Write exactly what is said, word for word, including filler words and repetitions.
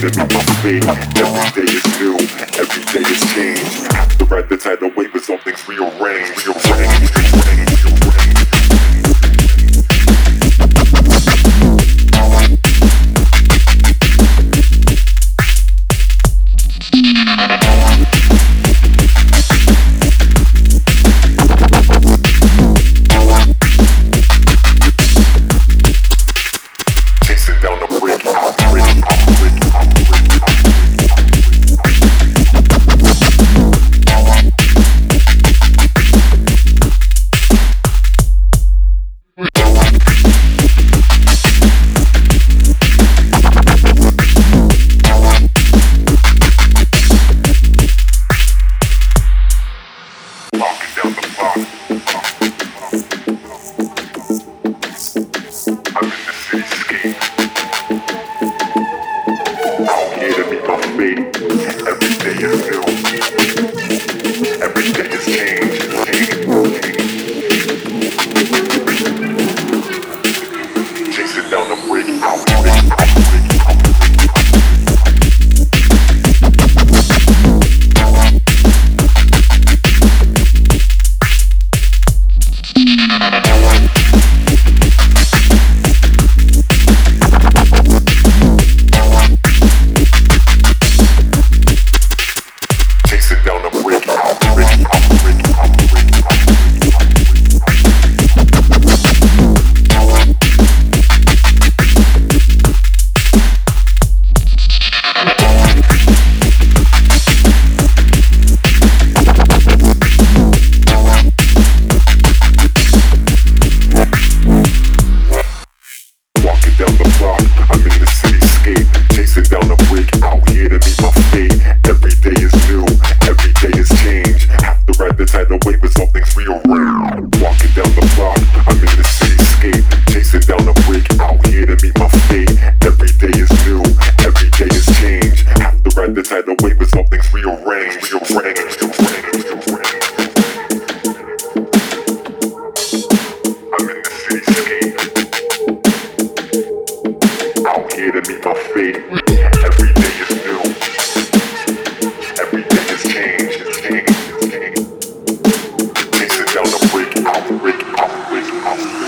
created my thing. Every day is new, every day is changed. The ride that's had a way, but something's rearranged, rearranged, rearranged, rearranged. Walking down the block.